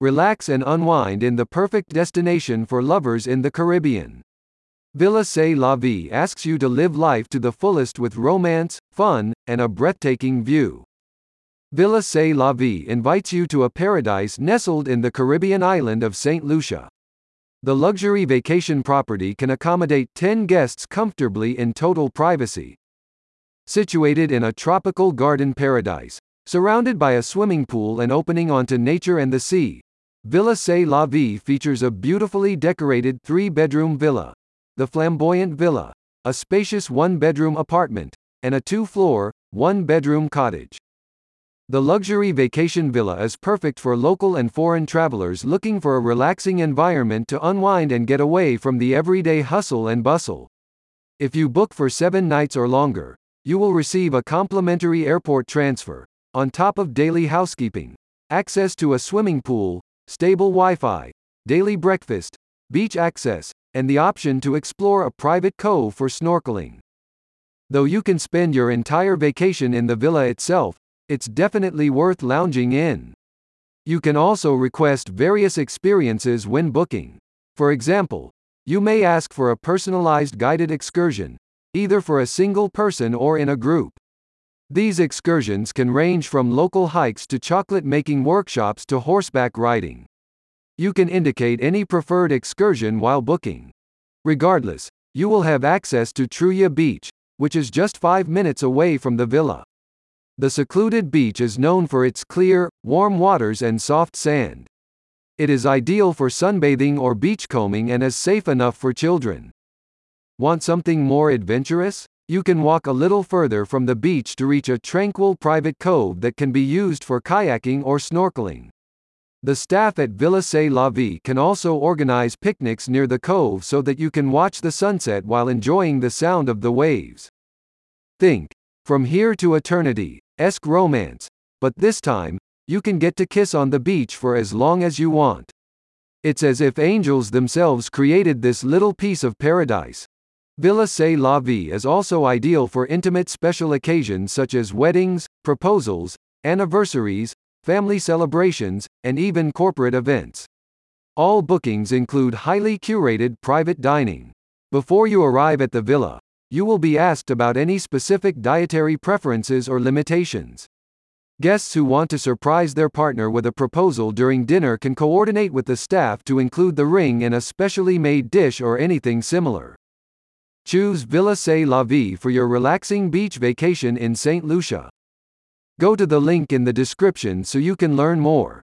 relax and unwind in the perfect destination for lovers in the Caribbean. Villa C'est La Vie asks you to live life to the fullest with romance, fun, and a breathtaking view. Villa C'est La Vie invites you to a paradise nestled in the Caribbean island of Saint Lucia. The luxury vacation property can accommodate 10 guests comfortably in total privacy. Situated in a tropical garden paradise, surrounded by a swimming pool and opening onto nature and the sea, Villa C'est La Vie features a beautifully decorated 3-bedroom villa, the Flamboyant Villa, a spacious 1-bedroom apartment, and a 2-floor, 1-bedroom cottage. The luxury vacation villa is perfect for local and foreign travelers looking for a relaxing environment to unwind and get away from the everyday hustle and bustle. If you book for 7 nights or longer, you will receive a complimentary airport transfer, on top of daily housekeeping, access to a swimming pool, stable Wi-Fi, daily breakfast, beach access, and the option to explore a private cove for snorkeling. Though you can spend your entire vacation in the villa itself, it's definitely worth lounging in. You can also request various experiences when booking. For example, you may ask for a personalized guided excursion, either for a single person or in a group. These excursions can range from local hikes to chocolate-making workshops to horseback riding. You can indicate any preferred excursion while booking. Regardless, you will have access to Truya Beach, which is just 5 minutes away from the villa. The secluded beach is known for its clear, warm waters and soft sand. It is ideal for sunbathing or beachcombing and is safe enough for children. Want something more adventurous? You can walk a little further from the beach to reach a tranquil private cove that can be used for kayaking or snorkeling. The staff at Villa C'est La Vie can also organize picnics near the cove so that you can watch the sunset while enjoying the sound of the waves. Think, from here to eternity. Esque romance, but this time, you can get to kiss on the beach for as long as you want. It's as if angels themselves created this little piece of paradise. Villa C'est La Vie is also ideal for intimate special occasions such as weddings, proposals, anniversaries, family celebrations, and even corporate events. All bookings include highly curated private dining. Before you arrive at the villa, you will be asked about any specific dietary preferences or limitations. Guests who want to surprise their partner with a proposal during dinner can coordinate with the staff to include the ring in a specially made dish or anything similar. Choose Villa C'est La Vie for your relaxing beach vacation in Saint Lucia. Go to the link in the description so you can learn more.